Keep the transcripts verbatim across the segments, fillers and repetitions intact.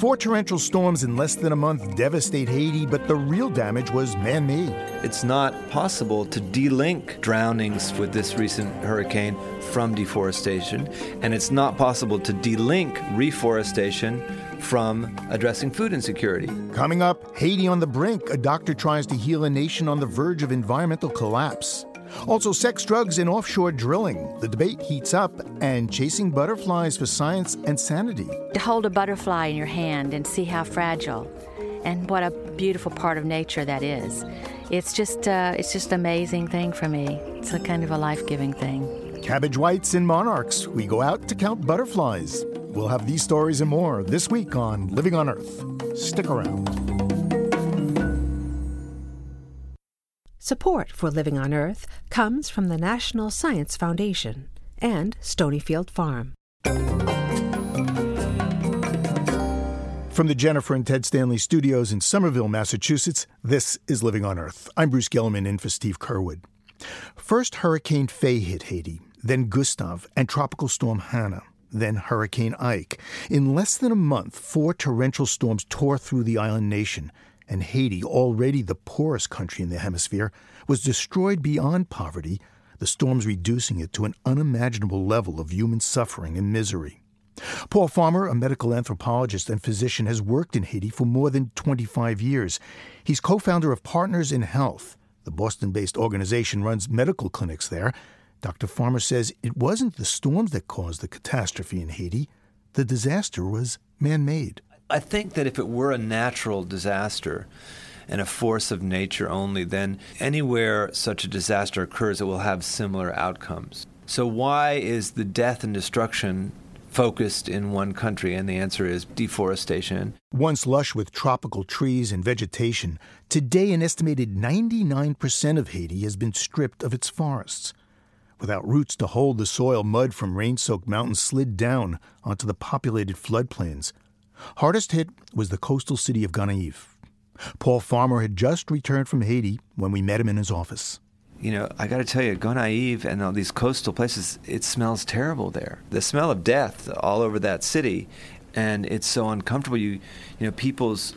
Four torrential storms in less than a month devastate Haiti, but the real damage was man-made. It's not possible to de-link drownings with this recent hurricane from deforestation, and it's not possible to de-link reforestation from addressing food insecurity. Coming up, Haiti on the brink. A doctor tries to heal a nation on the verge of environmental collapse. Also, sex, drugs, and offshore drilling. The debate heats up, and chasing butterflies for science and sanity. To hold a butterfly in your hand and see how fragile, and what a beautiful part of nature that is. It's just, uh, it's just an amazing thing for me. It's a kind of a life-giving thing. Cabbage whites and monarchs. We go out to count butterflies. We'll have these stories and more this week on Living on Earth. Stick around. Support for Living on Earth comes from the National Science Foundation and Stonyfield Farm. From the Jennifer and Ted Stanley studios in Somerville, Massachusetts, this is Living on Earth. I'm Bruce Gellerman, in for Steve Curwood. First, Hurricane Fay hit Haiti, then Gustav and Tropical Storm Hannah, then Hurricane Ike. In less than a month, four torrential storms tore through the island nation, and Haiti, already the poorest country in the hemisphere, was destroyed beyond poverty, the storms reducing it to an unimaginable level of human suffering and misery. Paul Farmer, a medical anthropologist and physician, has worked in Haiti for more than twenty-five years. He's co-founder of Partners in Health. The Boston-based organization runs medical clinics there. Doctor Farmer says it wasn't the storms that caused the catastrophe in Haiti. The disaster was man-made. I think that if it were a natural disaster and a force of nature only, then anywhere such a disaster occurs, it will have similar outcomes. So why is the death and destruction focused in one country? And the answer is deforestation. Once lush with tropical trees and vegetation, today an estimated ninety-nine percent of Haiti has been stripped of its forests. Without roots to hold the soil, mud from rain-soaked mountains slid down onto the populated floodplains. Hardest hit was the coastal city of Gonaïves. Paul Farmer had just returned from Haiti when we met him in his office. You know, I got to tell you, Gonaïves and all these coastal places, it smells terrible there. The smell of death all over that city, and it's so uncomfortable. You, you know, people's,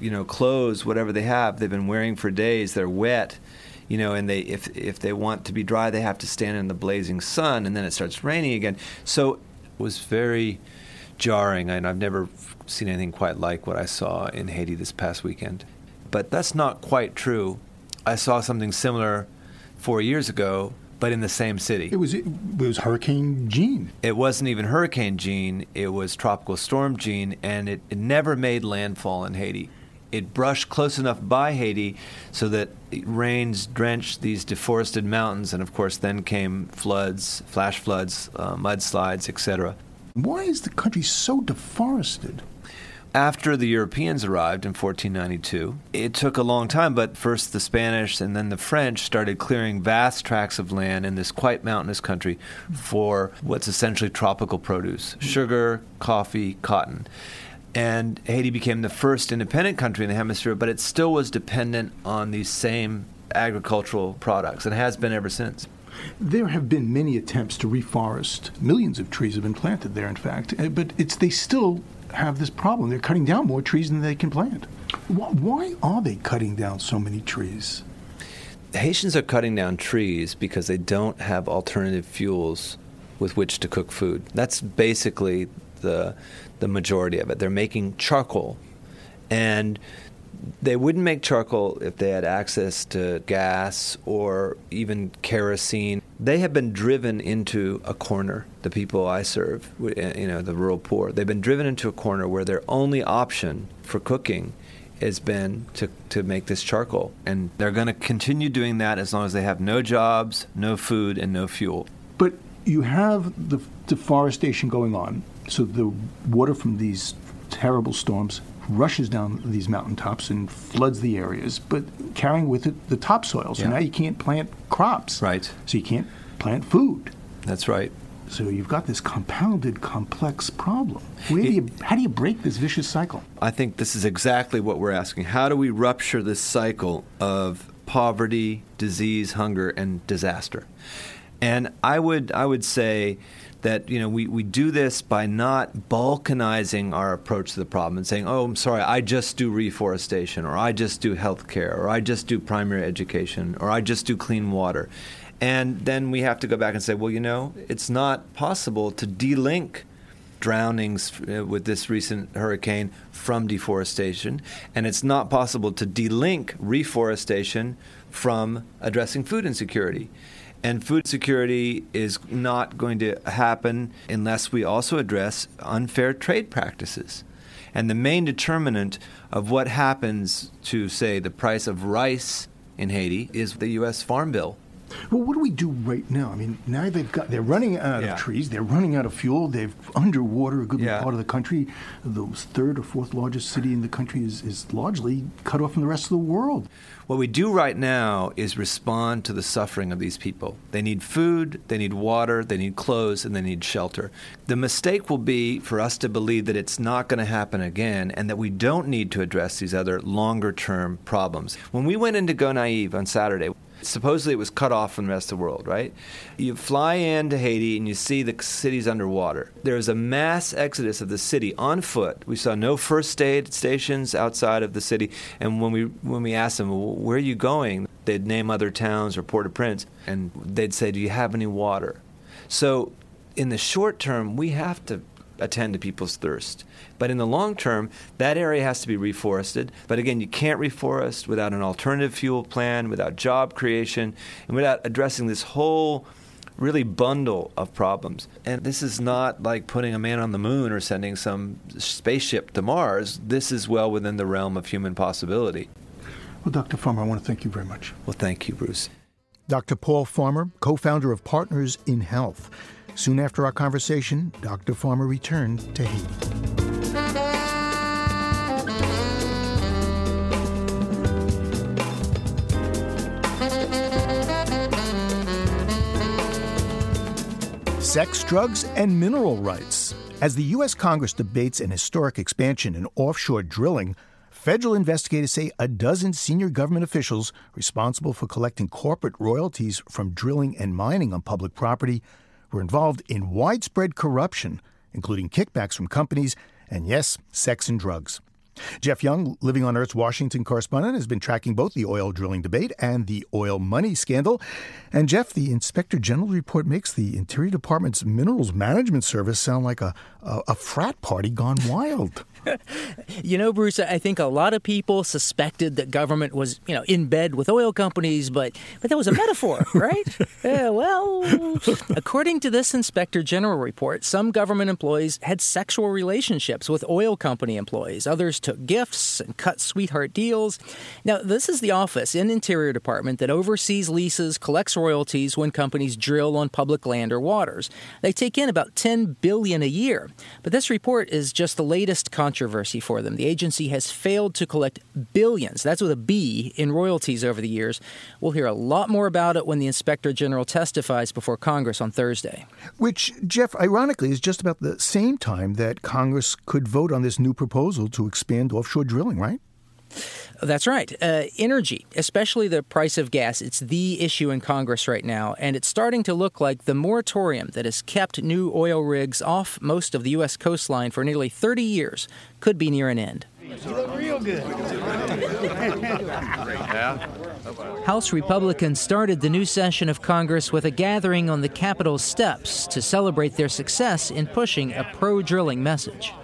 you know, clothes, whatever they have, they've been wearing for days, they're wet. You know, and they if if they want to be dry, they have to stand in the blazing sun, and then it starts raining again. So it was very jarring, and I've never seen anything quite like what I saw in Haiti this past weekend. But that's not quite true. I saw something similar four years ago, but in the same city. It was it was Hurricane Gene. It wasn't even Hurricane Gene. It was Tropical Storm Gene, and it, it never made landfall in Haiti. It brushed close enough by Haiti so that rains drenched these deforested mountains, and of course then came floods, flash floods, uh, mudslides, et cetera. Why is the country so deforested? After the Europeans arrived in fourteen ninety-two, it took a long time, but first the Spanish and then the French started clearing vast tracts of land in this quite mountainous country for what's essentially tropical produce: sugar, coffee, cotton. And Haiti became the first independent country in the hemisphere, but it still was dependent on these same agricultural products, and has been ever since. There have been many attempts to reforest. Millions of trees have been planted there, in fact, but it's they still have this problem. They're cutting down more trees than they can plant. Why are they cutting down so many trees? Haitians are cutting down trees because they don't have alternative fuels with which to cook food. That's basically the the majority of it. They're making charcoal, and they wouldn't make charcoal if they had access to gas or even kerosene. They have been driven into a corner, the people I serve, you know, the rural poor. They've been driven into a corner where their only option for cooking has been to, to make this charcoal. And they're going to continue doing that as long as they have no jobs, no food, and no fuel. But you have the deforestation going on. So the water from these terrible storms rushes down these mountaintops and floods the areas, but carrying with it the topsoil. So yeah. now you can't plant crops. Right. So you can't plant food. That's right. So you've got this compounded, complex problem. Where do you, how do you break this vicious cycle? I think this is exactly what we're asking. How do we rupture this cycle of poverty, disease, hunger, and disaster? And I would I would say that, you know, we, we do this by not balkanizing our approach to the problem and saying, oh, I'm sorry, I just do reforestation, or I just do health care, or I just do primary education, or I just do clean water. And then we have to go back and say, well, you know, it's not possible to de-link drownings with this recent hurricane from deforestation, and it's not possible to de-link reforestation from addressing food insecurity. And food security is not going to happen unless we also address unfair trade practices. And the main determinant of what happens to, say, the price of rice in Haiti is the U S Farm Bill. Well, what do we do right now? I mean, now they've got, they're running out yeah. of trees, they're running out of fuel, they've underwater a good yeah. part of the country. The third or fourth largest city in the country is, is largely cut off from the rest of the world. What we do right now is respond to the suffering of these people. They need food, they need water, they need clothes, and they need shelter. The mistake will be for us to believe that it's not going to happen again and that we don't need to address these other longer-term problems. When we went into Gonaïves on Saturday, supposedly it was cut off from the rest of the world, right? You fly into Haiti and you see the city's underwater. There is a mass exodus of the city on foot. We saw no first aid stations outside of the city. And when we when we asked them, well, where are you going? They'd name other towns or Port-au-Prince, and they'd say, do you have any water? So in the short term, we have to attend to people's thirst. But in the long term, that area has to be reforested. But again, you can't reforest without an alternative fuel plan, without job creation, and without addressing this whole really bundle of problems. And this is not like putting a man on the moon or sending some spaceship to Mars. This is well within the realm of human possibility. Well, Doctor Farmer, I want to thank you very much. Well, thank you, Bruce. Doctor Paul Farmer, co-founder of Partners in Health. Soon after our conversation, Doctor Farmer returned to Haiti. Sex, drugs, and mineral rights. As the U S Congress debates an historic expansion in offshore drilling, federal investigators say a dozen senior government officials responsible for collecting corporate royalties from drilling and mining on public property were involved in widespread corruption, including kickbacks from companies and, yes, sex and drugs. Jeff Young, Living on Earth's Washington correspondent, has been tracking both the oil drilling debate and the oil money scandal. And, Jeff, the Inspector General report makes the Interior Department's Minerals Management Service sound like a, a, a frat party gone wild. You know, Bruce, I think a lot of people suspected that government was, you know, in bed with oil companies, but, but that was a metaphor, right? Yeah, well, according to this Inspector General report, some government employees had sexual relationships with oil company employees. Others took gifts and cut sweetheart deals. Now, this is the office in Interior Department that oversees leases, collects royalties when companies drill on public land or waters. They take in about ten billion dollars a year. But this report is just the latest controversy. Controversy for them. The agency has failed to collect billions, that's with a B, in royalties over the years. We'll hear a lot more about it when the Inspector General testifies before Congress on Thursday. Which, Jeff, ironically, is just about the same time that Congress could vote on this new proposal to expand offshore drilling, right? That's right. Uh, energy, especially the price of gas, it's the issue in Congress right now, and it's starting to look like the moratorium that has kept new oil rigs off most of the U S coastline for nearly thirty years could be near an end. You look real good. House Republicans started the new session of Congress with a gathering on the Capitol steps to celebrate their success in pushing a pro-drilling message.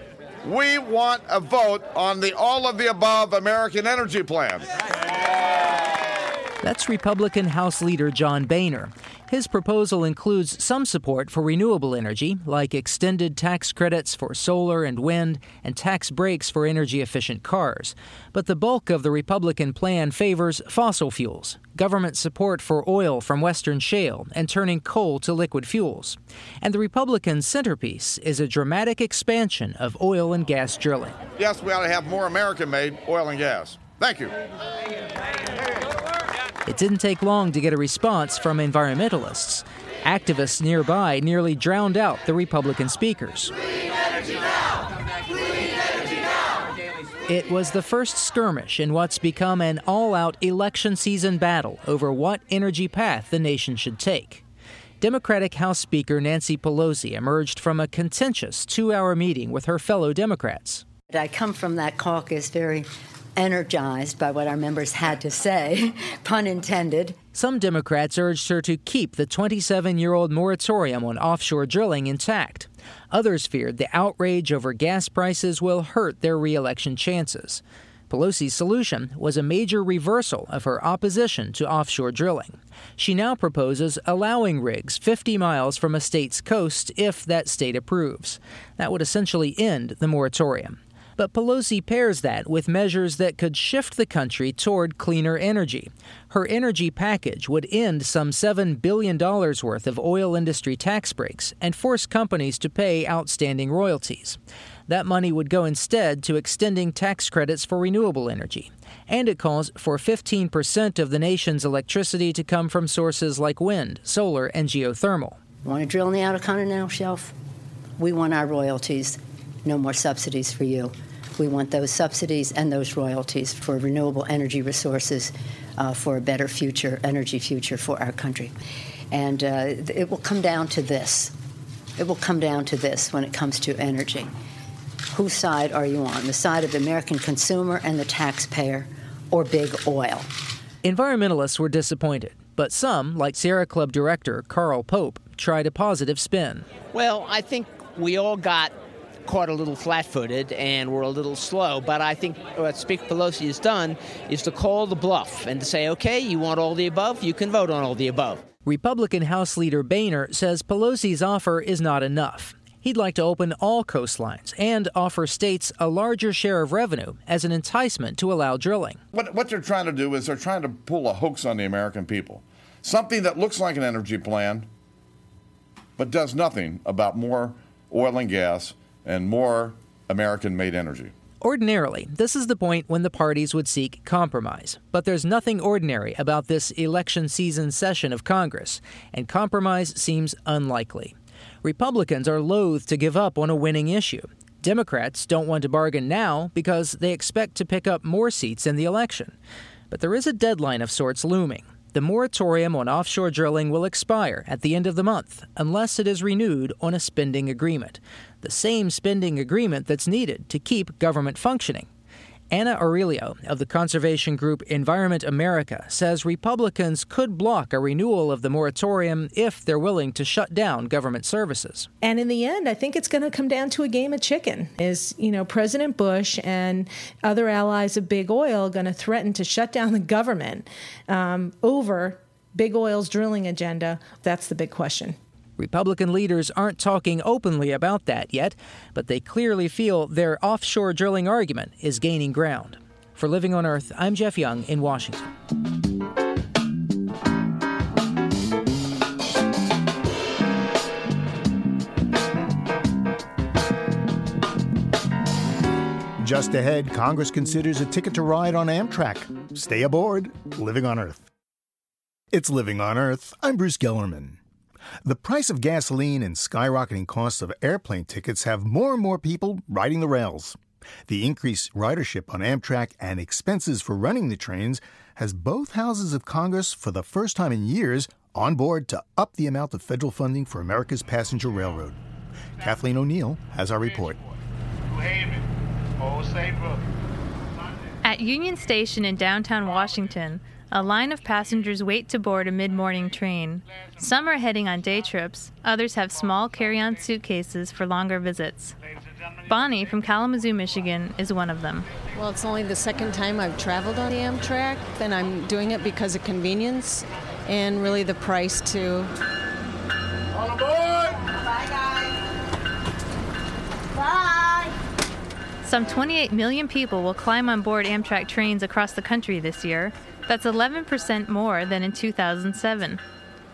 We want a vote on the all-of-the-above American energy plan. That's Republican House Leader John Boehner. His proposal includes some support for renewable energy, like extended tax credits for solar and wind and tax breaks for energy-efficient cars. But the bulk of the Republican plan favors fossil fuels, government support for oil from Western shale, and turning coal to liquid fuels. And the Republican centerpiece is a dramatic expansion of oil and gas drilling. Yes, we ought to have more American-made oil and gas. Thank you. It didn't take long to get a response from environmentalists. Activists nearby nearly drowned out the Republican speakers. Clean energy now! Clean energy now! It was the first skirmish in what's become an all-out election season battle over what energy path the nation should take. Democratic House Speaker Nancy Pelosi emerged from a contentious two-hour meeting with her fellow Democrats. I come from that caucus very energized by what our members had to say, pun intended. Some Democrats urged her to keep the twenty-seven-year-old moratorium on offshore drilling intact. Others feared the outrage over gas prices will hurt their re-election chances. Pelosi's solution was a major reversal of her opposition to offshore drilling. She now proposes allowing rigs fifty miles from a state's coast if that state approves. That would essentially end the moratorium. But Pelosi pairs that with measures that could shift the country toward cleaner energy. Her energy package would end some seven billion dollars worth of oil industry tax breaks and force companies to pay outstanding royalties. That money would go instead to extending tax credits for renewable energy. And it calls for fifteen percent of the nation's electricity to come from sources like wind, solar, and geothermal. You want to drill in the outer continental shelf? We want our royalties. No more subsidies for you. We want those subsidies and those royalties for renewable energy resources, uh, for a better future, energy future for our country. And uh, it will come down to this. It will come down to this when it comes to energy. Whose side are you on? The side of the American consumer and the taxpayer, or big oil? Environmentalists were disappointed, but some, like Sierra Club director Carl Pope, tried a positive spin. Well, I think we all got caught a little flat-footed and were a little slow, but I think what Speaker Pelosi has done is to call the bluff and to say, okay, you want all the above, you can vote on all the above. Republican House Leader Boehner says Pelosi's offer is not enough. He'd like to open all coastlines and offer states a larger share of revenue as an enticement to allow drilling. What, what they're trying to do is they're trying to pull a hoax on the American people, something that looks like an energy plan but does nothing about more oil and gas and more American-made energy. Ordinarily, this is the point when the parties would seek compromise. But there's nothing ordinary about this election season session of Congress, and compromise seems unlikely. Republicans are loath to give up on a winning issue. Democrats don't want to bargain now because they expect to pick up more seats in the election. But there is a deadline of sorts looming. The moratorium on offshore drilling will expire at the end of the month unless it is renewed on a spending agreement, the same spending agreement that's needed to keep government functioning. Anna Aurelio of the conservation group Environment America says Republicans could block a renewal of the moratorium if they're willing to shut down government services. And in the end, I think it's going to come down to a game of chicken. Is, you know, President Bush and other allies of big oil going to threaten to shut down the government um, over big oil's drilling agenda? That's the big question. Republican leaders aren't talking openly about that yet, but they clearly feel their offshore drilling argument is gaining ground. For Living on Earth, I'm Jeff Young in Washington. Just ahead, Congress considers a ticket to ride on Amtrak. Stay aboard. Living on Earth. It's Living on Earth. I'm Bruce Gellerman. The price of gasoline and skyrocketing costs of airplane tickets have more and more people riding the rails. The increased ridership on Amtrak and expenses for running the trains has both houses of Congress, for the first time in years, on board to up the amount of federal funding for America's passenger railroad. Kathleen O'Neill has our report. At Union Station in downtown Washington, a line of passengers wait to board a mid-morning train. Some are heading on day trips. Others have small carry-on suitcases for longer visits. Bonnie from Kalamazoo, Michigan, is one of them. Well, it's only the second time I've traveled on the Amtrak, and I'm doing it because of convenience. and really the price too. All aboard! Bye, guys. Bye. Some twenty-eight million people will climb on board Amtrak trains across the country this year. That's eleven percent more than in two thousand seven.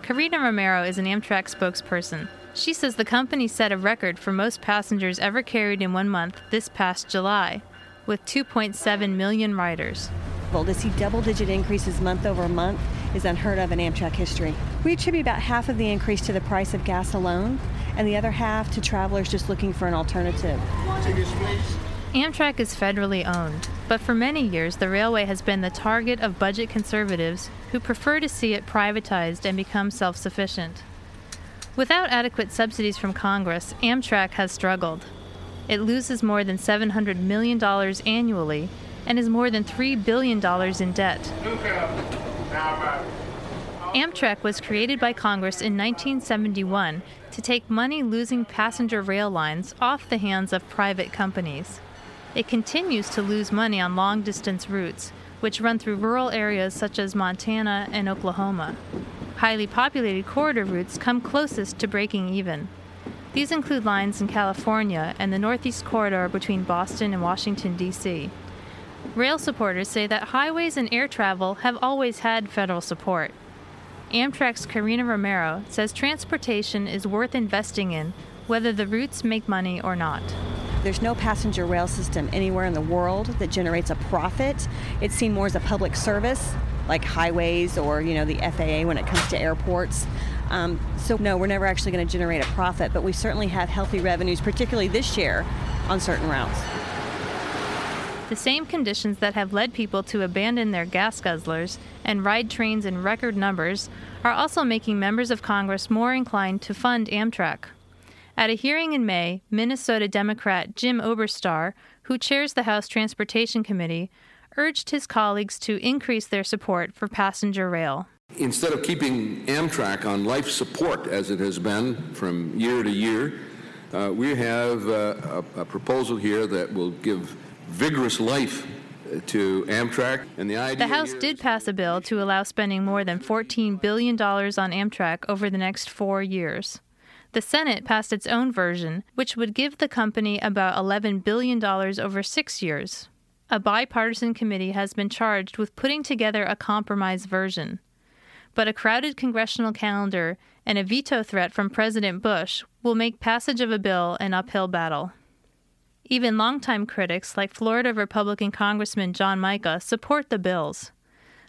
Karina Romero is an Amtrak spokesperson. She says the company set a record for most passengers ever carried in one month this past July, with two point seven million riders. Well, to see double-digit increases month over month is unheard of in Amtrak history. We attribute about half of the increase to the price of gas alone, and the other half to travelers just looking for an alternative. Tickets, please. Amtrak is federally owned, but for many years the railway has been the target of budget conservatives who prefer to see it privatized and become self-sufficient. Without adequate subsidies from Congress, Amtrak has struggled. It loses more than seven hundred million dollars annually and is more than three billion dollars in debt. Amtrak was created by Congress in nineteen seventy-one to take money-losing passenger rail lines off the hands of private companies. It continues to lose money on long-distance routes, which run through rural areas such as Montana and Oklahoma. Highly populated corridor routes come closest to breaking even. These include lines in California and the Northeast Corridor between Boston and Washington, D C. Rail supporters say that highways and air travel have always had federal support. Amtrak's Karina Romero says transportation is worth investing in, whether the routes make money or not. There's no passenger rail system anywhere in the world that generates a profit. It's seen more as a public service, like highways or, you know, the F A A when it comes to airports. Um, so no, we're never actually going to generate a profit, but we certainly have healthy revenues, particularly this year, on certain routes. The same conditions that have led people to abandon their gas guzzlers and ride trains in record numbers are also making members of Congress more inclined to fund Amtrak. At a hearing in May, Minnesota Democrat Jim Oberstar, who chairs the House Transportation Committee, urged his colleagues to increase their support for passenger rail. Instead of keeping Amtrak on life support, as it has been from year to year, uh, we have uh, a, a proposal here that will give vigorous life to Amtrak. And the idea. The House did pass a bill to allow spending more than fourteen billion dollars on Amtrak over the next four years. The Senate passed its own version, which would give the company about eleven billion dollars over six years. A bipartisan committee has been charged with putting together a compromise version. But a crowded congressional calendar and a veto threat from President Bush will make passage of a bill an uphill battle. Even longtime critics like Florida Republican Congressman John Micah support the bills.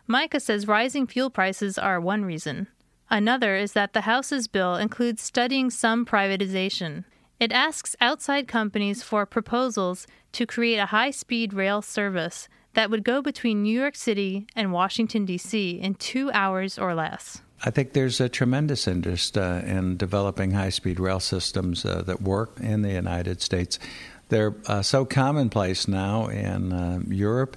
Micah says rising fuel prices are one reason. Another is that the House's bill includes studying some privatization. It asks outside companies for proposals to create a high-speed rail service that would go between New York City and Washington, D C in two hours or less. I think there's a tremendous interest uh, in developing high-speed rail systems uh, that work in the United States. They're uh, so commonplace now in uh, Europe,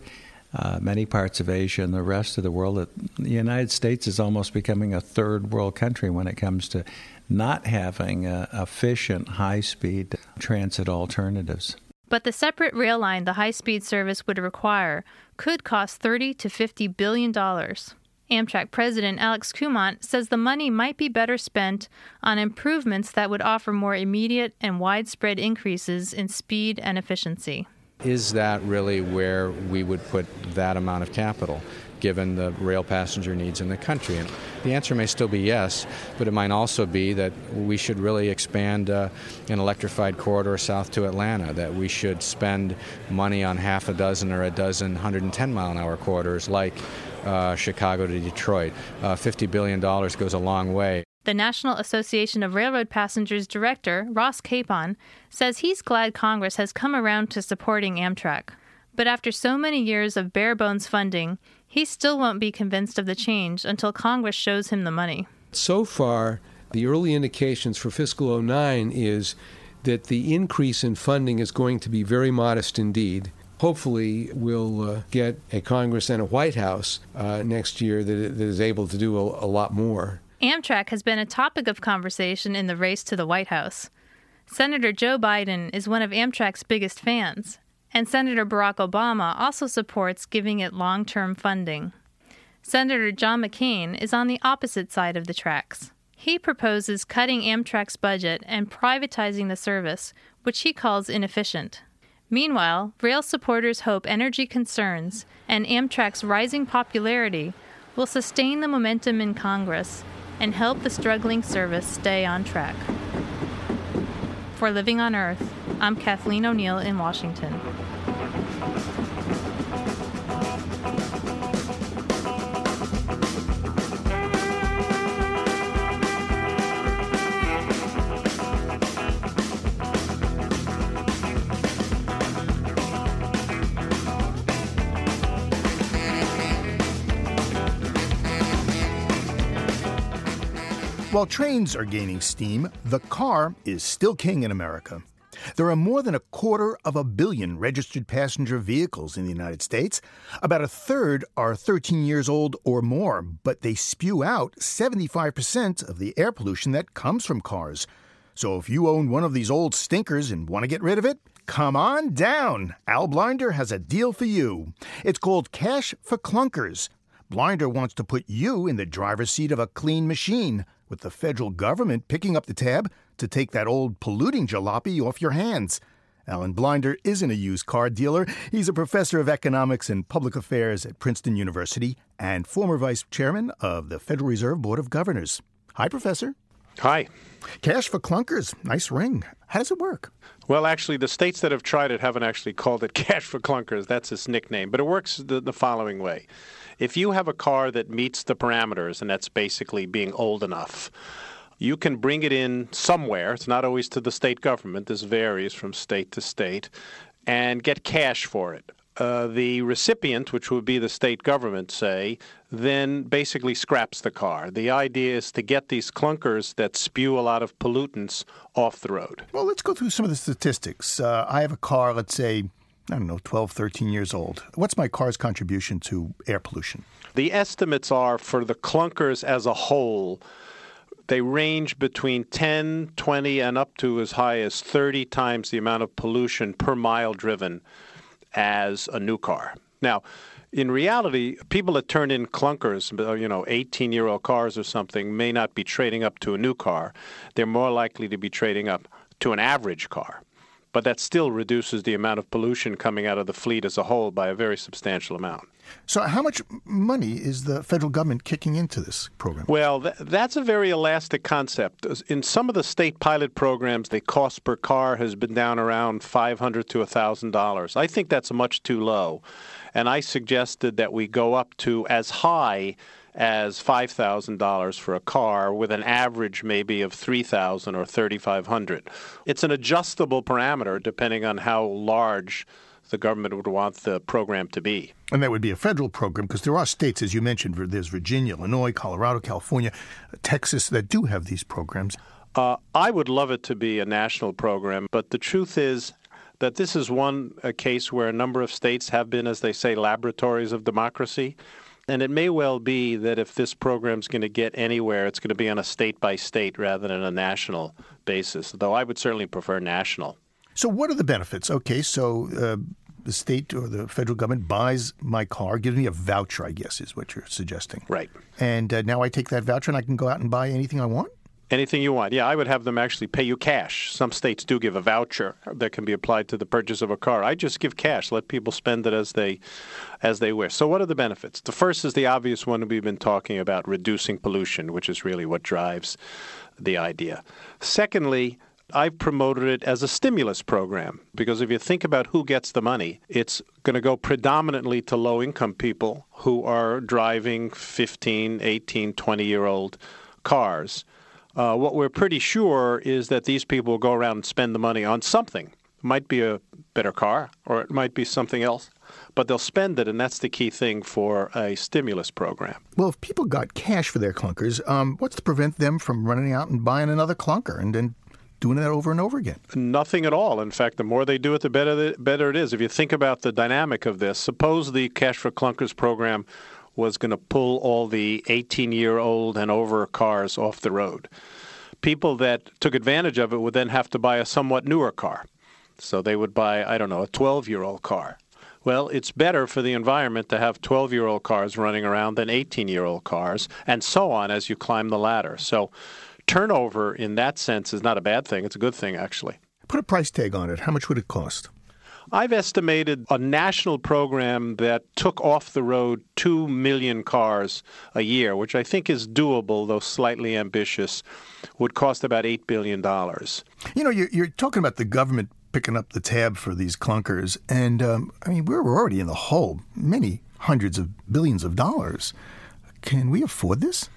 uh, many parts of Asia, and the rest of the world that the United States is almost becoming a third-world country when it comes to not having uh, efficient high-speed transit alternatives. But the separate rail line the high-speed service would require could cost thirty to fifty billion dollars. Amtrak President Alex Kumont says the money might be better spent on improvements that would offer more immediate and widespread increases in speed and efficiency. Is that really where we would put that amount of capital, given the rail passenger needs in the country? And the answer may still be yes, but it might also be that we should really expand uh, an electrified corridor south to Atlanta, that we should spend money on half a dozen or a dozen one hundred ten mile an hour corridors like uh, Chicago to Detroit. Uh, fifty billion dollars goes a long way. The National Association of Railroad Passengers director, Ross Capon, says he's glad Congress has come around to supporting Amtrak. But after so many years of bare-bones funding, he still won't be convinced of the change until Congress shows him the money. So far, the early indications for fiscal oh nine is that the increase in funding is going to be very modest indeed. Hopefully, we'll uh, get a Congress and a White House uh, next year that, that is able to do a, a lot more. Amtrak has been a topic of conversation in the race to the White House. Senator Joe Biden is one of Amtrak's biggest fans, and Senator Barack Obama also supports giving it long-term funding. Senator John McCain is on the opposite side of the tracks. He proposes cutting Amtrak's budget and privatizing the service, which he calls inefficient. Meanwhile, rail supporters hope energy concerns and Amtrak's rising popularity will sustain the momentum in Congress and help the struggling service stay on track. For Living on Earth, I'm Kathleen O'Neill in Washington. While trains are gaining steam, the car is still king in America. There are more than a quarter of a billion registered passenger vehicles in the United States. About a third are thirteen years old or more, but they spew out seventy-five percent of the air pollution that comes from cars. So if you own one of these old stinkers and want to get rid of it, come on down. Al Blinder has a deal for you. It's called Cash for Clunkers. Blinder wants to put you in the driver's seat of a clean machine, with the federal government picking up the tab to take that old polluting jalopy off your hands. Alan Blinder isn't a used car dealer. He's a professor of economics and public affairs at Princeton University and former vice chairman of the Federal Reserve Board of Governors. Hi, Professor. Hi. Cash for Clunkers. Nice ring. How does it work? Well, actually, the states that have tried it haven't actually called it Cash for Clunkers. That's its nickname. But it works the, the following way. If you have a car that meets the parameters, and that's basically being old enough, you can bring it in somewhere. It's not always to the state government. This varies from state to state, and get cash for it. Uh, the recipient, which would be the state government, say, then basically scraps the car. The idea is to get these clunkers that spew a lot of pollutants off the road. Well, let's go through some of the statistics. Uh, I have a car, let's say, I don't know, twelve, thirteen years old. What's my car's contribution to air pollution? The estimates are for the clunkers as a whole, they range between ten, twenty, and up to as high as thirty times the amount of pollution per mile driven as a new car. Now, in reality, people that turn in clunkers, you know, eighteen-year-old cars or something, may not be trading up to a new car. They're more likely to be trading up to an average car. But that still reduces the amount of pollution coming out of the fleet as a whole by a very substantial amount. So how much money is the federal government kicking into this program? Well, th- that's a very elastic concept. In some of the state pilot programs, the cost per car has been down around five hundred dollars to one thousand dollars. I think that's much too low. And I suggested that we go up to as high as five thousand dollars for a car with an average maybe of three thousand dollars or thirty-five hundred dollars. It's an adjustable parameter depending on how large the government would want the program to be. And that would be a federal program, because there are states, as you mentioned, there's Virginia, Illinois, Colorado, California, Texas, that do have these programs. Uh, I would love it to be a national program, but the truth is that this is one a case where a number of states have been, as they say, laboratories of democracy. And it may well be that if this program's going to get anywhere, it's going to be on a state-by-state rather than a national basis, though I would certainly prefer national. So what are the benefits? Okay, so uh, the state or the federal government buys my car, gives me a voucher, I guess, is what you're suggesting. Right. And uh, now I take that voucher and I can go out and buy anything I want? Anything you want. Yeah, I would have them actually pay you cash. Some states do give a voucher that can be applied to the purchase of a car. I just give cash. Let people spend it as they as they wish. So what are the benefits? The first is the obvious one we've been talking about, reducing pollution, which is really what drives the idea. Secondly, I've promoted it as a stimulus program, because if you think about who gets the money, it's going to go predominantly to low-income people who are driving fifteen, eighteen, twenty-year-old cars. Uh, what we're pretty sure is that these people will go around and spend the money on something. It might be a better car, or it might be something else, but they'll spend it, and that's the key thing for a stimulus program. Well, if people got cash for their clunkers, um, what's to prevent them from running out and buying another clunker and then doing that over and over again? Nothing at all. In fact, the more they do it, the better, the better it is. If you think about the dynamic of this, suppose the Cash for Clunkers program was going to pull all the eighteen-year-old and over cars off the road. People that took advantage of it would then have to buy a somewhat newer car. So they would buy, I don't know, a twelve-year-old car. Well, it's better for the environment to have twelve-year-old cars running around than eighteen-year-old cars, and so on as you climb the ladder. So turnover in that sense is not a bad thing. It's a good thing, actually. Put a price tag on it. How much would it cost? I've estimated a national program that took off the road two million cars a year, which I think is doable, though slightly ambitious, would cost about eight billion dollars. You know, you're, you're talking about the government picking up the tab for these clunkers, and, um, I mean, we're already in the hole, many hundreds of billions of dollars. Can we afford this?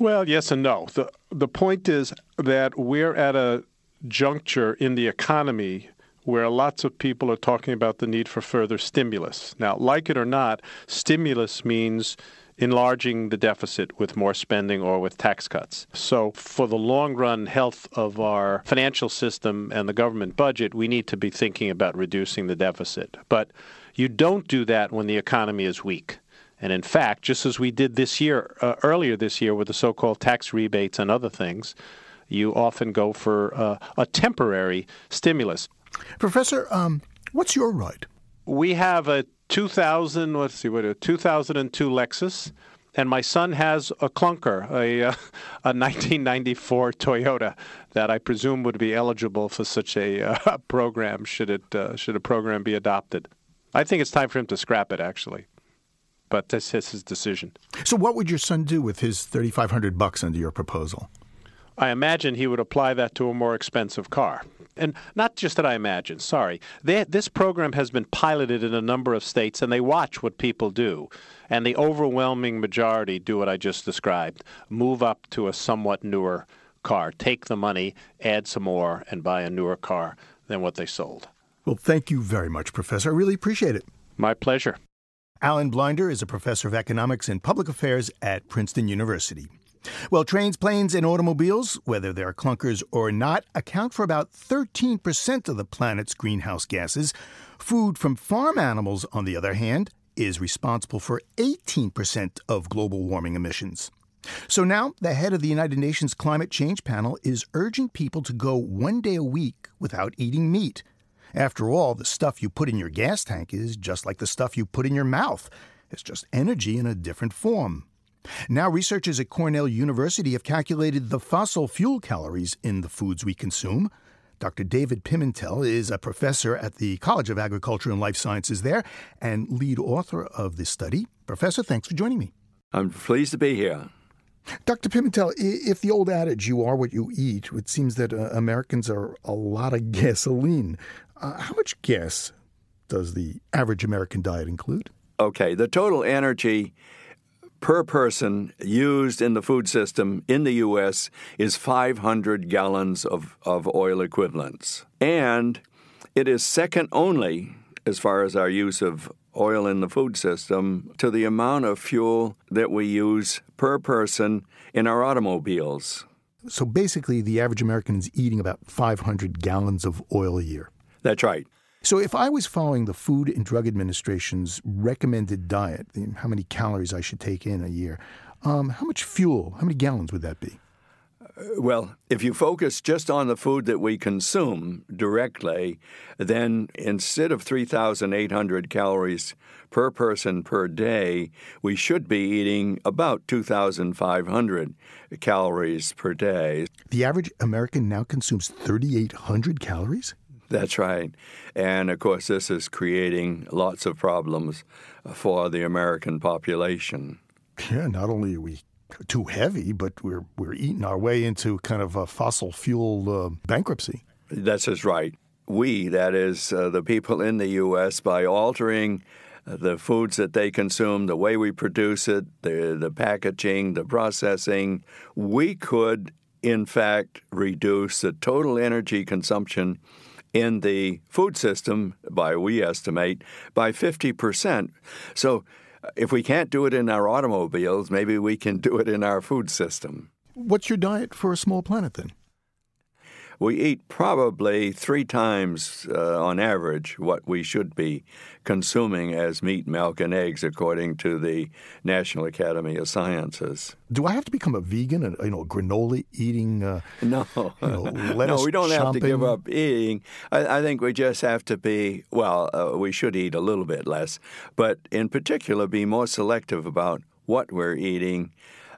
Well, yes and no. The, the point is that we're at a juncture in the economy where lots of people are talking about the need for further stimulus. Now, like it or not, stimulus means enlarging the deficit with more spending or with tax cuts. So for the long-run health of our financial system and the government budget, we need to be thinking about reducing the deficit. But you don't do that when the economy is weak. And in fact, just as we did this year, uh, earlier this year with the so-called tax rebates and other things, you often go for uh, a temporary stimulus. Professor, um, what's your ride? We have a two thousand, let's see, what a two thousand two Lexus, and my son has a clunker, a, uh, a nineteen ninety-four Toyota that I presume would be eligible for such a uh, program should it uh, should a program be adopted. I think it's time for him to scrap it, actually, but that's his decision. So, what would your son do with his thirty-five hundred bucks under your proposal? I imagine he would apply that to a more expensive car. And not just that I imagine, sorry. They, this program has been piloted in a number of states, and they watch what people do. And the overwhelming majority do what I just described, move up to a somewhat newer car, take the money, add some more, and buy a newer car than what they sold. Well, thank you very much, Professor. I really appreciate it. My pleasure. Alan Blinder is a professor of economics and public affairs at Princeton University. Well, trains, planes, and automobiles, whether they're clunkers or not, account for about thirteen percent of the planet's greenhouse gases. Food from farm animals, on the other hand, is responsible for eighteen percent of global warming emissions. So now, the head of the United Nations Climate Change Panel is urging people to go one day a week without eating meat. After all, the stuff you put in your gas tank is just like the stuff you put in your mouth. It's just energy in a different form. Now, researchers at Cornell University have calculated the fossil fuel calories in the foods we consume. Doctor David Pimentel is a professor at the College of Agriculture and Life Sciences there and lead author of this study. Professor, thanks for joining me. I'm pleased to be here. Doctor Pimentel, if the old adage, you are what you eat, it seems that uh, Americans are a lot of gasoline. Uh, how much gas does the average American diet include? Okay, the total energy per person used in the food system in the U S is five hundred gallons of, of oil equivalents. And it is second only, as far as our use of oil in the food system, to the amount of fuel that we use per person in our automobiles. So basically, the average American is eating about five hundred gallons of oil a year. That's right. So if I was following the Food and Drug Administration's recommended diet, how many calories I should take in a year, um, how much fuel, how many gallons would that be? Well, if you focus just on the food that we consume directly, then instead of three thousand eight hundred calories per person per day, we should be eating about two thousand five hundred calories per day. The average American now consumes three thousand eight hundred calories? That's right. And, of course, this is creating lots of problems for the American population. Yeah, not only are we too heavy, but we're we're eating our way into kind of a fossil fuel uh, bankruptcy. That's just right. We, that is, uh, the people in the U S, by altering the foods that they consume, the way we produce it, the the packaging, the processing, we could, in fact, reduce the total energy consumption in the food system, by we estimate, by fifty percent. So if we can't do it in our automobiles, maybe we can do it in our food system. What's your diet for a small planet, then? we eat probably three times uh, on average what we should be consuming as meat, milk, and eggs, according to the National Academy of Sciences. Do I have to become a vegan, and you know, granola eating? Uh, no, you know, lettuce no, we don't chomping. have to give up eating. I, I think we just have to be well. Uh, we should eat a little bit less, but in particular, be more selective about what we're eating,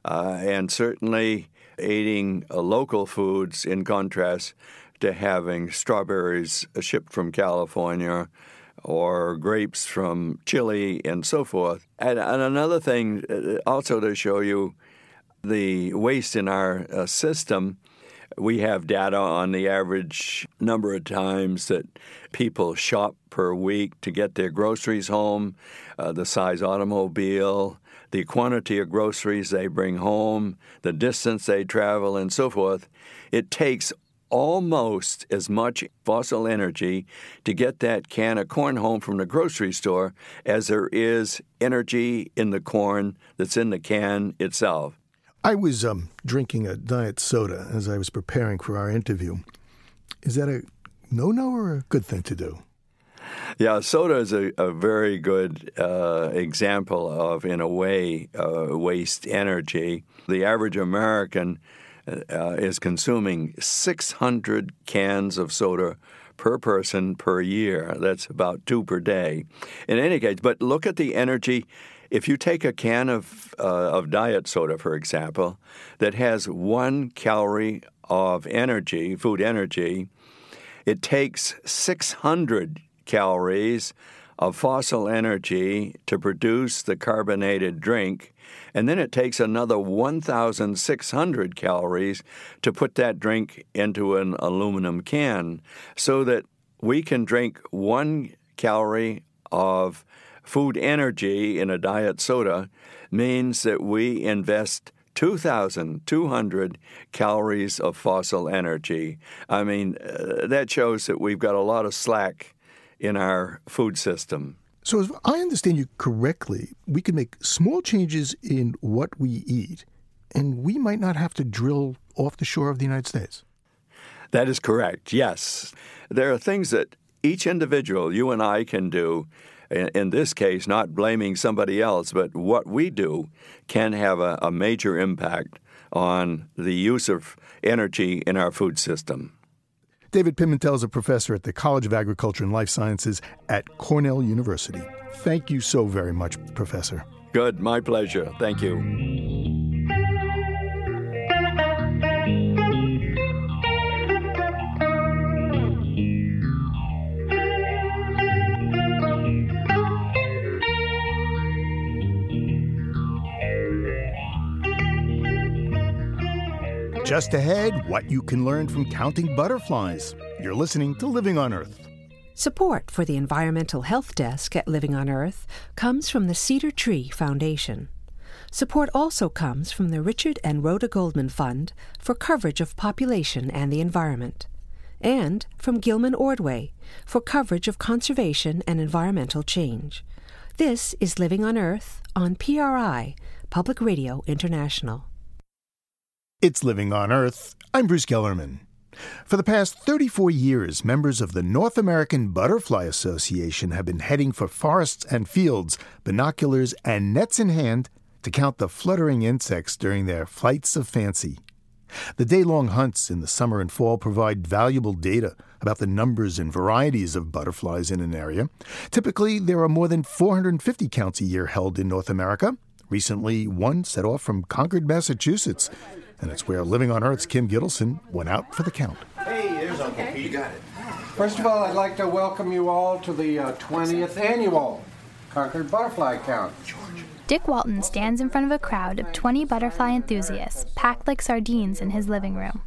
uh, and certainly eating uh, local foods in contrast to having strawberries shipped from California or grapes from Chile and so forth. And, and another thing also to show you the waste in our uh, system, we have data on the average number of times that people shop per week to get their groceries home, uh, the size automobile, the quantity of groceries they bring home, the distance they travel, and so forth. It takes almost as much fossil energy to get that can of corn home from the grocery store as there is energy in the corn that's in the can itself. I was um, drinking a diet soda as I was preparing for our interview. Is that a no-no or a good thing to do? Yeah, soda is a, a very good uh, example of, in a way, uh, waste energy. The average American uh, is consuming six hundred cans of soda per person per year. That's about two per day. In any case, but look at the energy. If you take a can of uh, of diet soda, for example, that has one calorie of energy, food energy, it takes six hundred calories of fossil energy to produce the carbonated drink, and then it takes another one thousand six hundred calories to put that drink into an aluminum can, so that we can drink one calorie of food energy in a diet soda means that we invest two thousand two hundred calories of fossil energy. I mean, uh, that shows that we've got a lot of slack in our food system. So if I understand you correctly, we can make small changes in what we eat, and we might not have to drill off the shore of the United States. That is correct, yes. There are things that each individual, you and I, can do. In this case, not blaming somebody else, but what we do can have a, a major impact on the use of energy in our food system. David Pimentel is a professor at the College of Agriculture and Life Sciences at Cornell University. Thank you so very much, Professor. Good. My pleasure. Thank you. Just ahead, what you can learn from counting butterflies. You're listening to Living on Earth. Support for the Environmental Health Desk at Living on Earth comes from the Cedar Tree Foundation. Support also comes from the Richard and Rhoda Goldman Fund for coverage of population and the environment, and from Gilman Ordway for coverage of conservation and environmental change. This is Living on Earth on P R I, Public Radio International. It's Living on Earth. I'm Bruce Gellerman. For the past thirty-four years, members of the North American Butterfly Association have been heading for forests and fields, binoculars and nets in hand, to count the fluttering insects during their flights of fancy. The day-long hunts in the summer and fall provide valuable data about the numbers and varieties of butterflies in an area. Typically, there are more than four hundred fifty counts a year held in North America. Recently, one set off from Concord, Massachusetts. And it's where Living on Earth's Kim Gittleson went out for the count. Hey, there's Uncle Pete. You got it. First of all, I'd like to welcome you all to the uh, twentieth annual Concord Butterfly Count. Dick Walton stands in front of a crowd of twenty butterfly enthusiasts, packed like sardines in his living room.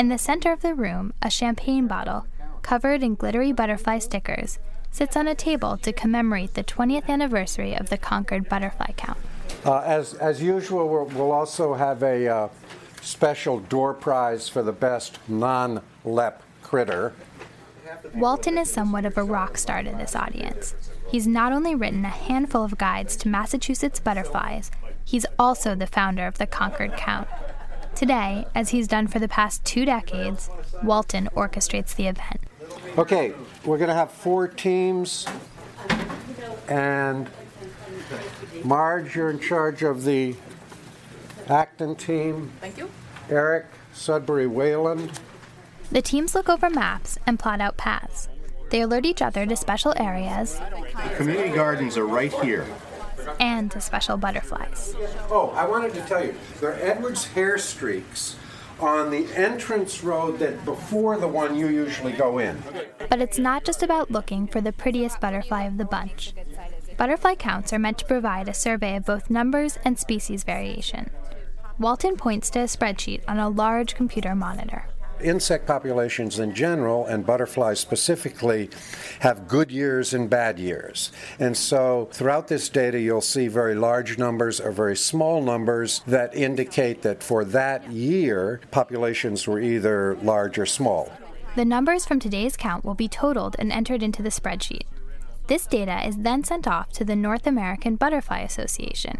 In the center of the room, a champagne bottle, covered in glittery butterfly stickers, sits on a table to commemorate the twentieth anniversary of the Concord Butterfly Count. Uh, as, as usual, we'll, we'll also have a... Uh, special door prize for the best non-L E P critter. Walton is somewhat of a rock star to this audience. He's not only written a handful of guides to Massachusetts butterflies, he's also the founder of the Concord Count. Today, as he's done for the past two decades, Walton orchestrates the event. Okay, we're going to have four teams, and Marge, you're in charge of the Acton team. Thank you. Eric, Sudbury, Wayland. The teams look over maps and plot out paths. They alert each other to special areas. The community gardens are right here. And to special butterflies. Oh, I wanted to tell you, there are Edwards hair streaks on the entrance road that before the one you usually go in. But it's not just about looking for the prettiest butterfly of the bunch. Butterfly counts are meant to provide a survey of both numbers and species variation. Walton points to a spreadsheet on a large computer monitor. Insect populations in general, and butterflies specifically, have good years and bad years. And so throughout this data, you'll see very large numbers or very small numbers that indicate that for that year, populations were either large or small. The numbers from today's count will be totaled and entered into the spreadsheet. This data is then sent off to the North American Butterfly Association.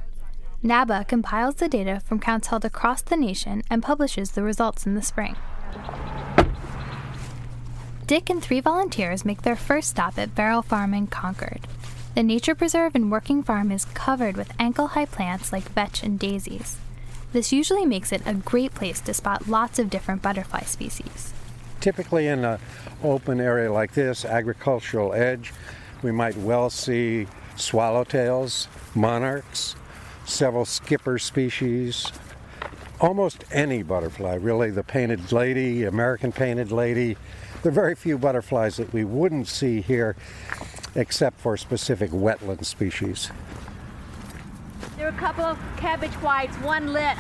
NABA compiles the data from counts held across the nation and publishes the results in the spring. Dick and three volunteers make their first stop at Barrel Farm in Concord. The nature preserve and working farm is covered with ankle-high plants like vetch and daisies. This usually makes it a great place to spot lots of different butterfly species. Typically in an open area like this, agricultural edge, we might well see swallowtails, monarchs, several skipper species, almost any butterfly, really, the painted lady, American painted lady. There are very few butterflies that we wouldn't see here except for specific wetland species. There are a couple of cabbage whites, one lit.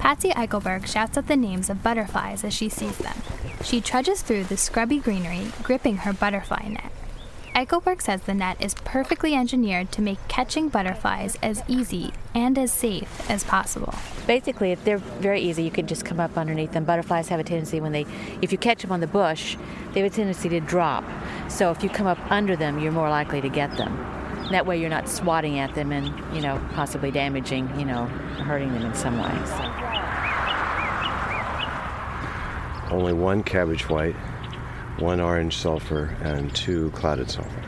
Patsy Eichelberg shouts out the names of butterflies as she sees them. She trudges through the scrubby greenery, gripping her butterfly net. Eichelberg says the net is perfectly engineered to make catching butterflies as easy and as safe as possible. Basically, if they're very easy, you could just come up underneath them. Butterflies have a tendency when they, if you catch them on the bush, they have a tendency to drop. So if you come up under them, you're more likely to get them. And that way you're not swatting at them and, you know, possibly damaging, you know, hurting them in some ways. Only one cabbage white, one orange sulfur, and two clouded sulfur.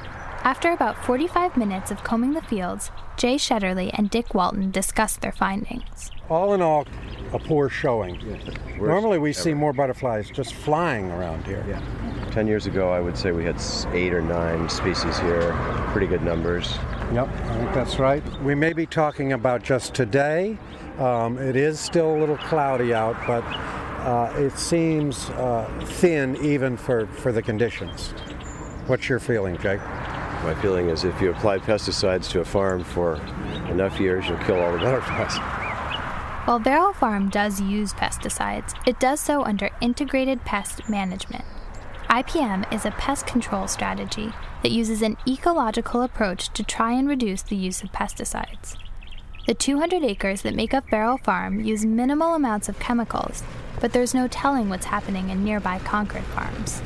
After about forty-five minutes of combing the fields, Jay Shetterly and Dick Walton discuss their findings. All in all, a poor showing. Yeah, Normally we ever. see more butterflies just flying around here. Yeah. Ten years ago, I would say we had eight or nine species here, pretty good numbers. Yep, I think that's right. We may be talking about just today. Um, it is still a little cloudy out, but Uh, it seems uh, thin even for, for the conditions. What's your feeling, Jake? My feeling is if you apply pesticides to a farm for enough years, you'll kill all the butterflies. While Barrel Farm does use pesticides, it does so under integrated pest management. I P M is a pest control strategy that uses an ecological approach to try and reduce the use of pesticides. The two hundred acres that make up Barrel Farm use minimal amounts of chemicals, but there's no telling what's happening in nearby Concord farms.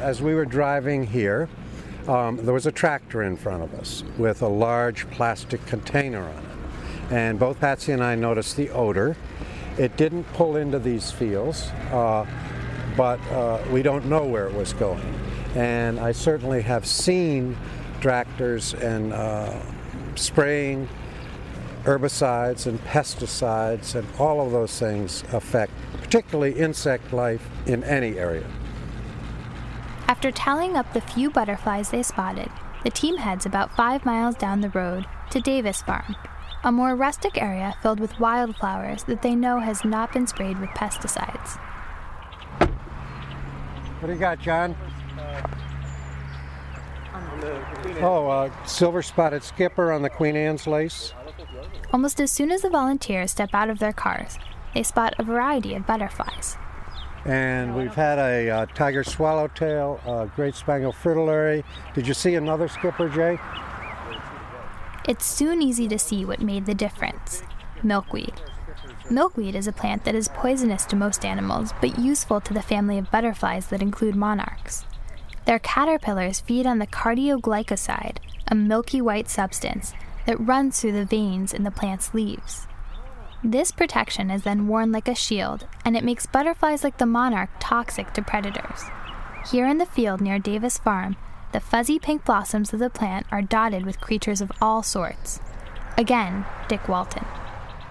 As we were driving here, um, there was a tractor in front of us with a large plastic container on it. And both Patsy and I noticed the odor. It didn't pull into these fields, uh, but uh, we don't know where it was going. And I certainly have seen tractors and uh, spraying herbicides and pesticides, and all of those things affect particularly insect life in any area. After tallying up the few butterflies they spotted, the team heads about five miles down the road to Davis Farm, a more rustic area filled with wildflowers that they know has not been sprayed with pesticides. What do you got, John? Oh, uh, silver-spotted skipper on the Queen Anne's lace. Almost as soon as the volunteers step out of their cars, they spot a variety of butterflies. And we've had a uh, tiger swallowtail, a great spangled fritillary. Did you see another skipper, Jay? It's soon easy to see what made the difference: milkweed. Milkweed is a plant that is poisonous to most animals, but useful to the family of butterflies that include monarchs. Their caterpillars feed on the cardioglycoside, a milky white substance that runs through the veins in the plant's leaves. This protection is then worn like a shield, and it makes butterflies like the monarch toxic to predators. Here in the field near Davis Farm, the fuzzy pink blossoms of the plant are dotted with creatures of all sorts. Again, Dick Walton.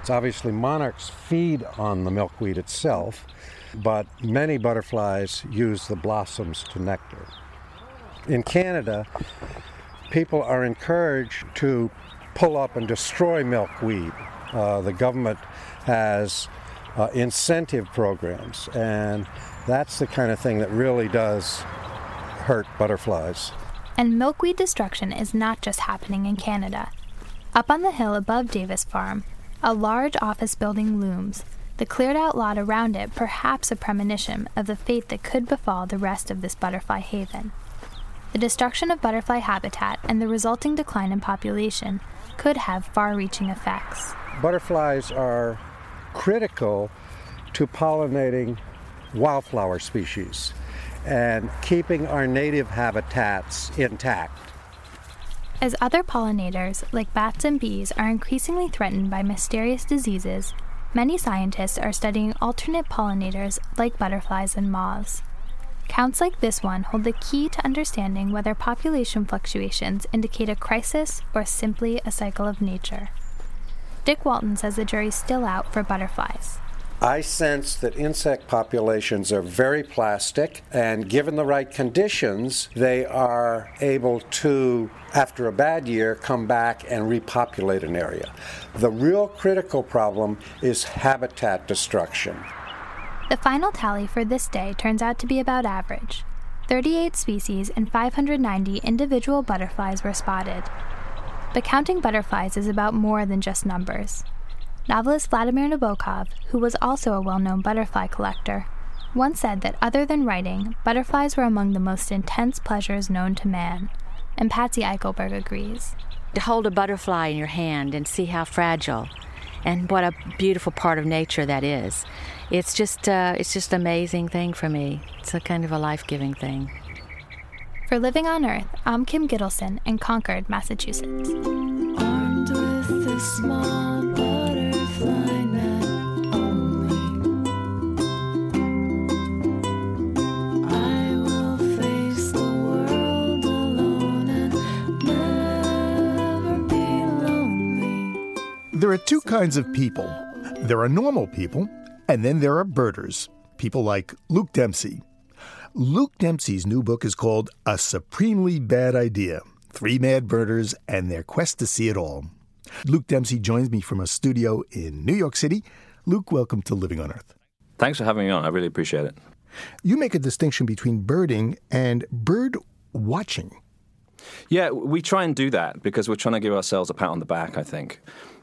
It's obviously monarchs feed on the milkweed itself, but many butterflies use the blossoms to nectar. In Canada, people are encouraged to pull up and destroy milkweed. Uh, the government has uh, incentive programs, and that's the kind of thing that really does hurt butterflies. And milkweed destruction is not just happening in Canada. Up on the hill above Davis Farm, a large office building looms, the cleared-out lot around it perhaps a premonition of the fate that could befall the rest of this butterfly haven. The destruction of butterfly habitat and the resulting decline in population could have far-reaching effects. Butterflies are critical to pollinating wildflower species and keeping our native habitats intact. As other pollinators, like bats and bees, are increasingly threatened by mysterious diseases, many scientists are studying alternate pollinators like butterflies and moths. Counts like this one hold the key to understanding whether population fluctuations indicate a crisis or simply a cycle of nature. Dick Walton says the jury's still out for butterflies. I sense that insect populations are very plastic, and given the right conditions, they are able to, after a bad year, come back and repopulate an area. The real critical problem is habitat destruction. The final tally for this day turns out to be about average. thirty-eight species and five hundred ninety individual butterflies were spotted. But counting butterflies is about more than just numbers. Novelist Vladimir Nabokov, who was also a well-known butterfly collector, once said that other than writing, butterflies were among the most intense pleasures known to man. And Patsy Eichelberg agrees. To hold a butterfly in your hand and see how fragile, and what a beautiful part of nature that is. It's just, uh, it's just an amazing thing for me. It's a kind of a life-giving thing. For Living on Earth, I'm Kim Gittleson in Concord, Massachusetts. Armed with a small butterfly net only, I will face the world alone and never be lonely. There are two kinds of people. There are normal people. And then there are birders, people like Luke Dempsey. Luke Dempsey's new book is called A Supremely Bad Idea, Three Mad Birders and Their Quest to See It All. Luke Dempsey joins me from a studio in New York City. Luke, welcome to Living on Earth. Thanks for having me on. I really appreciate it. You make a distinction between birding and bird watching. Yeah, we try and do that because we're trying to give ourselves a pat on the back, I think.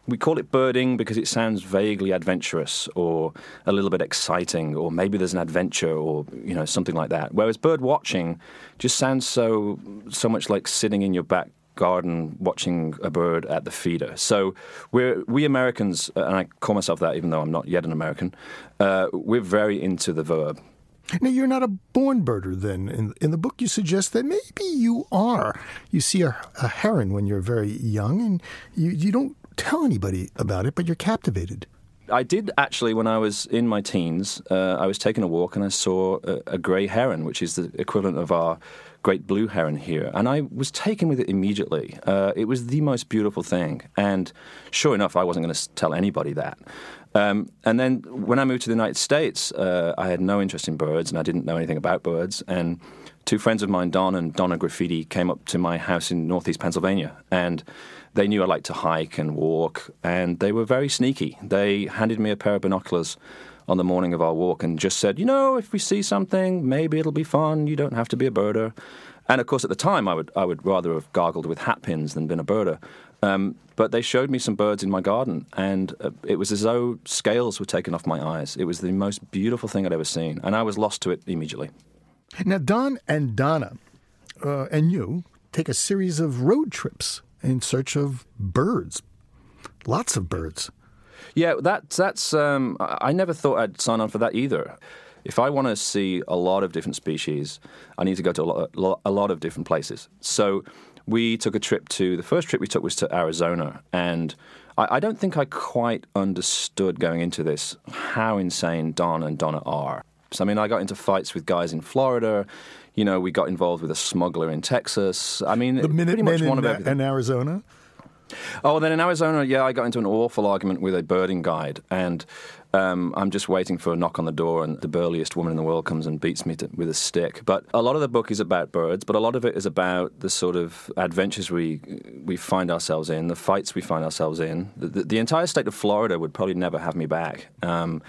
We call it birding because it sounds vaguely adventurous or a little bit exciting, or maybe there's an adventure or, you know, something like that. Whereas bird watching just sounds so so much like sitting in your back garden watching a bird at the feeder. So we're, we Americans, and I call myself that even though I'm not yet an American, uh, we're very into the verb. Now, you're not a born birder, then. In, in the book, you suggest that maybe you are. You see a, a heron when you're very young, and you, you don't tell anybody about it, but you're captivated. I did, actually, when I was in my teens. Uh, I was taking a walk, and I saw a, a grey heron, which is the equivalent of our great blue heron here. And I was taken with it immediately. Uh, it was the most beautiful thing. And sure enough, I wasn't going to tell anybody that. Um, and then when I moved to the United States, uh, I had no interest in birds, and I didn't know anything about birds. And two friends of mine, Don and Donna Graffiti, came up to my house in northeast Pennsylvania. And they knew I liked to hike and walk, and they were very sneaky. They handed me a pair of binoculars on the morning of our walk and just said, you know, if we see something, maybe it'll be fun. You don't have to be a birder. And, of course, at the time, I would I would rather have gargled with hat pins than been a birder. Um, but they showed me some birds in my garden, and uh, it was as though scales were taken off my eyes. It was the most beautiful thing I'd ever seen, and I was lost to it immediately. Now, Don and Donna uh, and you take a series of road trips in search of birds, lots of birds. Yeah, that, that's... Um, I never thought I'd sign on for that either. If I want to see a lot of different species, I need to go to a lot, a lot of different places. So we took a trip to... The first trip we took was to Arizona, and I, I don't think I quite understood going into this how insane Don and Donna are. So, I mean, I got into fights with guys in Florida. You know, we got involved with a smuggler in Texas. I mean, the pretty much one of everything. In Arizona? Oh, then in Arizona, yeah, I got into an awful argument with a birding guide. And um, I'm just waiting for a knock on the door, and the burliest woman in the world comes and beats me to, with a stick. But a lot of the book is about birds, but a lot of it is about the sort of adventures we we find ourselves in, the fights we find ourselves in. The, the, the entire state of Florida would probably never have me back. Um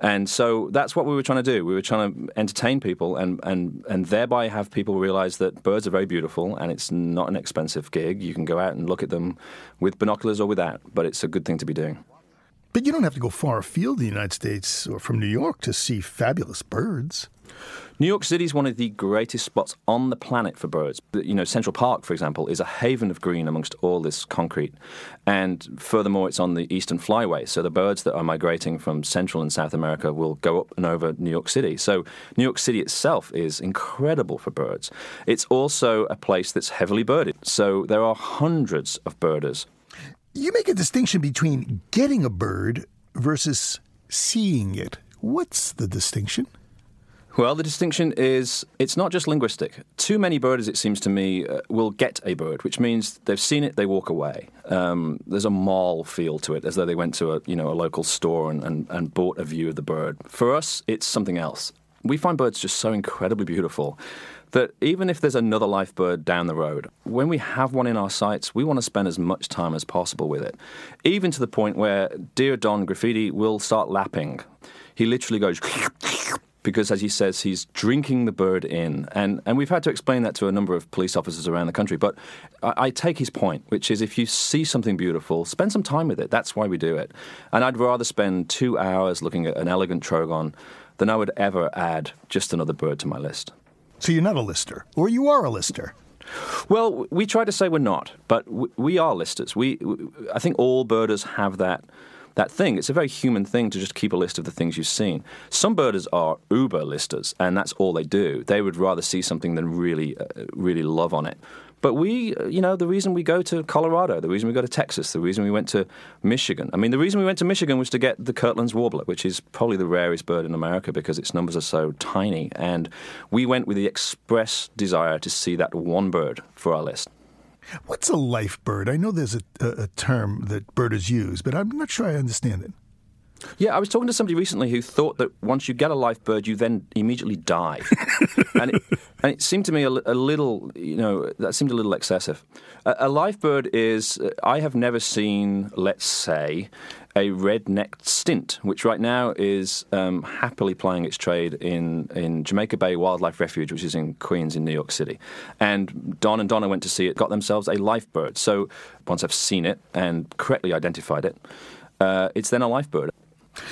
And so that's what we were trying to do. We were trying to entertain people and, and, and thereby have people realize that birds are very beautiful and it's not an expensive gig. You can go out and look at them with binoculars or without, but it's a good thing to be doing. But you don't have to go far afield in the United States or from New York to see fabulous birds. New York City is one of the greatest spots on the planet for birds. You know, Central Park, for example, is a haven of green amongst all this concrete. And furthermore, it's on the Eastern Flyway. So the birds that are migrating from Central and South America will go up and over New York City. So New York City itself is incredible for birds. It's also a place that's heavily birded. So there are hundreds of birders. You make a distinction between getting a bird versus seeing it. What's the distinction? Well, the distinction is it's not just linguistic. Too many birders, it seems to me, uh, will get a bird, which means they've seen it, they walk away. Um, there's a mall feel to it, as though they went to a you know a local store and, and, and bought a view of the bird. For us, it's something else. We find birds just so incredibly beautiful that even if there's another live bird down the road, when we have one in our sights, we want to spend as much time as possible with it, even to the point where dear Don Graffiti will start lapping. He literally goes... because, as he says, he's drinking the bird in. And and we've had to explain that to a number of police officers around the country. But I, I take his point, which is if you see something beautiful, spend some time with it. That's why we do it. And I'd rather spend two hours looking at an elegant trogon than I would ever add just another bird to my list. So you're not a lister, or you are a lister? Well, we try to say we're not, but we are listers. We, I think all birders have that... That thing, it's a very human thing to just keep a list of the things you've seen. Some birders are uber listers, and that's all they do. They would rather see something than really, uh, really love on it. But we, you know, the reason we go to Colorado, the reason we go to Texas, the reason we went to Michigan. I mean, the reason we went to Michigan was to get the Kirtland's warbler, which is probably the rarest bird in America because its numbers are so tiny. And we went with the express desire to see that one bird for our list. What's a life bird? I know there's a, a term that birders use, but I'm not sure I understand it. Yeah, I was talking to somebody recently who thought that once you get a life bird, you then immediately die. and, it, and it seemed to me a, a little, you know, that seemed a little excessive. A, a life bird is, uh, I have never seen, let's say, a red-necked stint, which right now is um, happily plying its trade in, in Jamaica Bay Wildlife Refuge, which is in Queens in New York City. And Don and Donna went to see it, got themselves a life bird. So once I've seen it and correctly identified it, uh, it's then a life bird.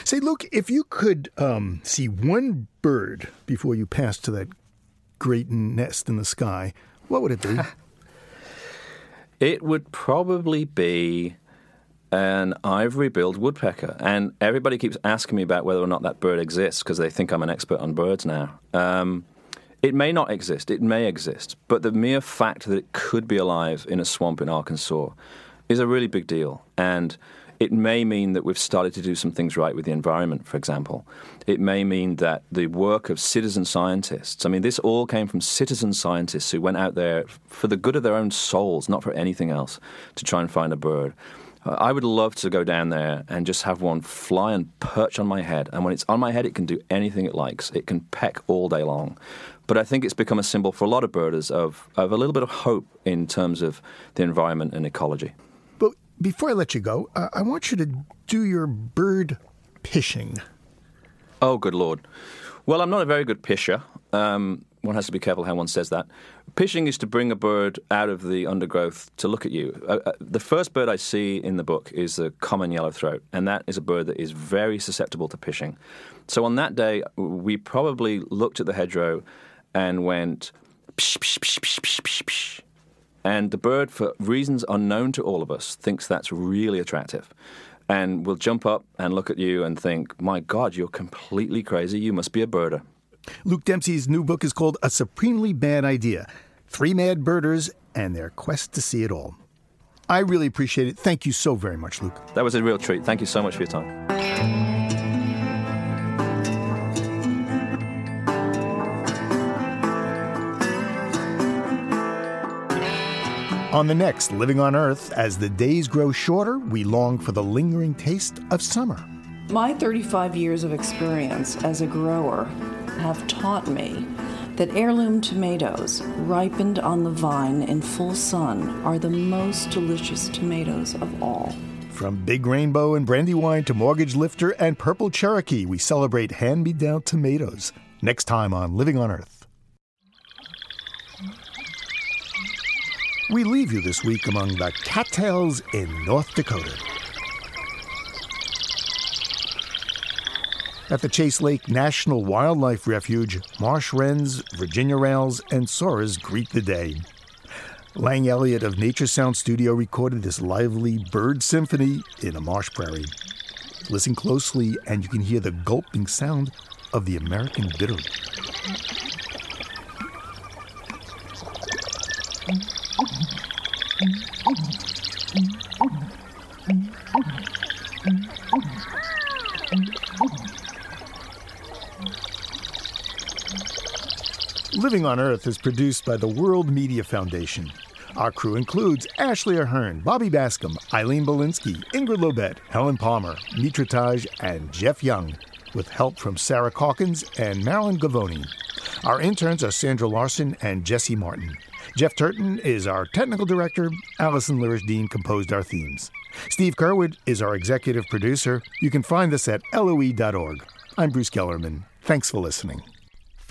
Say, Luke, if you could um, see one bird before you passed to that great nest in the sky, what would it be? It would probably be an ivory-billed woodpecker. And everybody keeps asking me about whether or not that bird exists because they think I'm an expert on birds now. Um, it may not exist. It may exist. But the mere fact that it could be alive in a swamp in Arkansas is a really big deal. And... it may mean that we've started to do some things right with the environment, for example. It may mean that the work of citizen scientists, I mean, this all came from citizen scientists who went out there for the good of their own souls, not for anything else, to try and find a bird. I would love to go down there and just have one fly and perch on my head. And when it's on my head, it can do anything it likes. It can peck all day long. But I think it's become a symbol for a lot of birders of, of a little bit of hope in terms of the environment and ecology. Before I let you go, uh, I want you to do your bird pishing. Oh, good Lord. Well, I'm not a very good pisher. Um, one has to be careful how one says that. Pishing is to bring a bird out of the undergrowth to look at you. Uh, uh, the first bird I see in the book is the common yellowthroat, and that is a bird that is very susceptible to pishing. So on that day, we probably looked at the hedgerow and went, psh, psh, psh, psh, psh, psh, psh. And the bird, for reasons unknown to all of us, thinks that's really attractive and will jump up and look at you and think, my God, you're completely crazy. You must be a birder. Luke Dempsey's new book is called A Supremely Bad Idea, Three Mad Birders and Their Quest to See It All. I really appreciate it. Thank you so very much, Luke. That was a real treat. Thank you so much for your time. On the next Living on Earth, as the days grow shorter, we long for the lingering taste of summer. My thirty-five years of experience as a grower have taught me that heirloom tomatoes ripened on the vine in full sun are the most delicious tomatoes of all. From Big Rainbow and Brandywine to Mortgage Lifter and Purple Cherokee, we celebrate hand-me-down tomatoes. Next time on Living on Earth. We leave you this week among the cattails in North Dakota. At the Chase Lake National Wildlife Refuge, marsh wrens, Virginia rails, and soras greet the day. Lang Elliott of Nature Sound Studio recorded this lively bird symphony in a marsh prairie. Listen closely and you can hear the gulping sound of the American bitterroot. Living on Earth is produced by the World Media Foundation. Our crew includes Ashley Ahern, Bobby Bascom, Eileen Bolinsky, Ingrid Lobet, Helen Palmer, Mitra Taj, and Jeff Young, with help from Sarah Calkins and Marilyn Gavoni. Our interns are Sandra Larson and Jesse Martin. Jeff Turton is our technical director. Allison Lirish-Dean composed our themes. Steve Curwood is our executive producer. You can find us at L O E dot org. I'm Bruce Gellerman. Thanks for listening.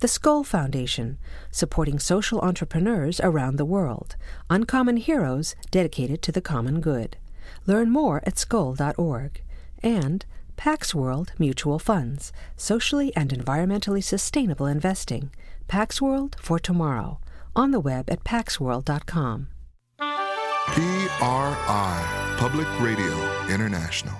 The Skoll Foundation, supporting social entrepreneurs around the world. Uncommon heroes dedicated to the common good. Learn more at skoll dot org. And Pax World Mutual Funds, socially and environmentally sustainable investing. Pax World for tomorrow. On the web at pax world dot com. P R I, Public Radio International.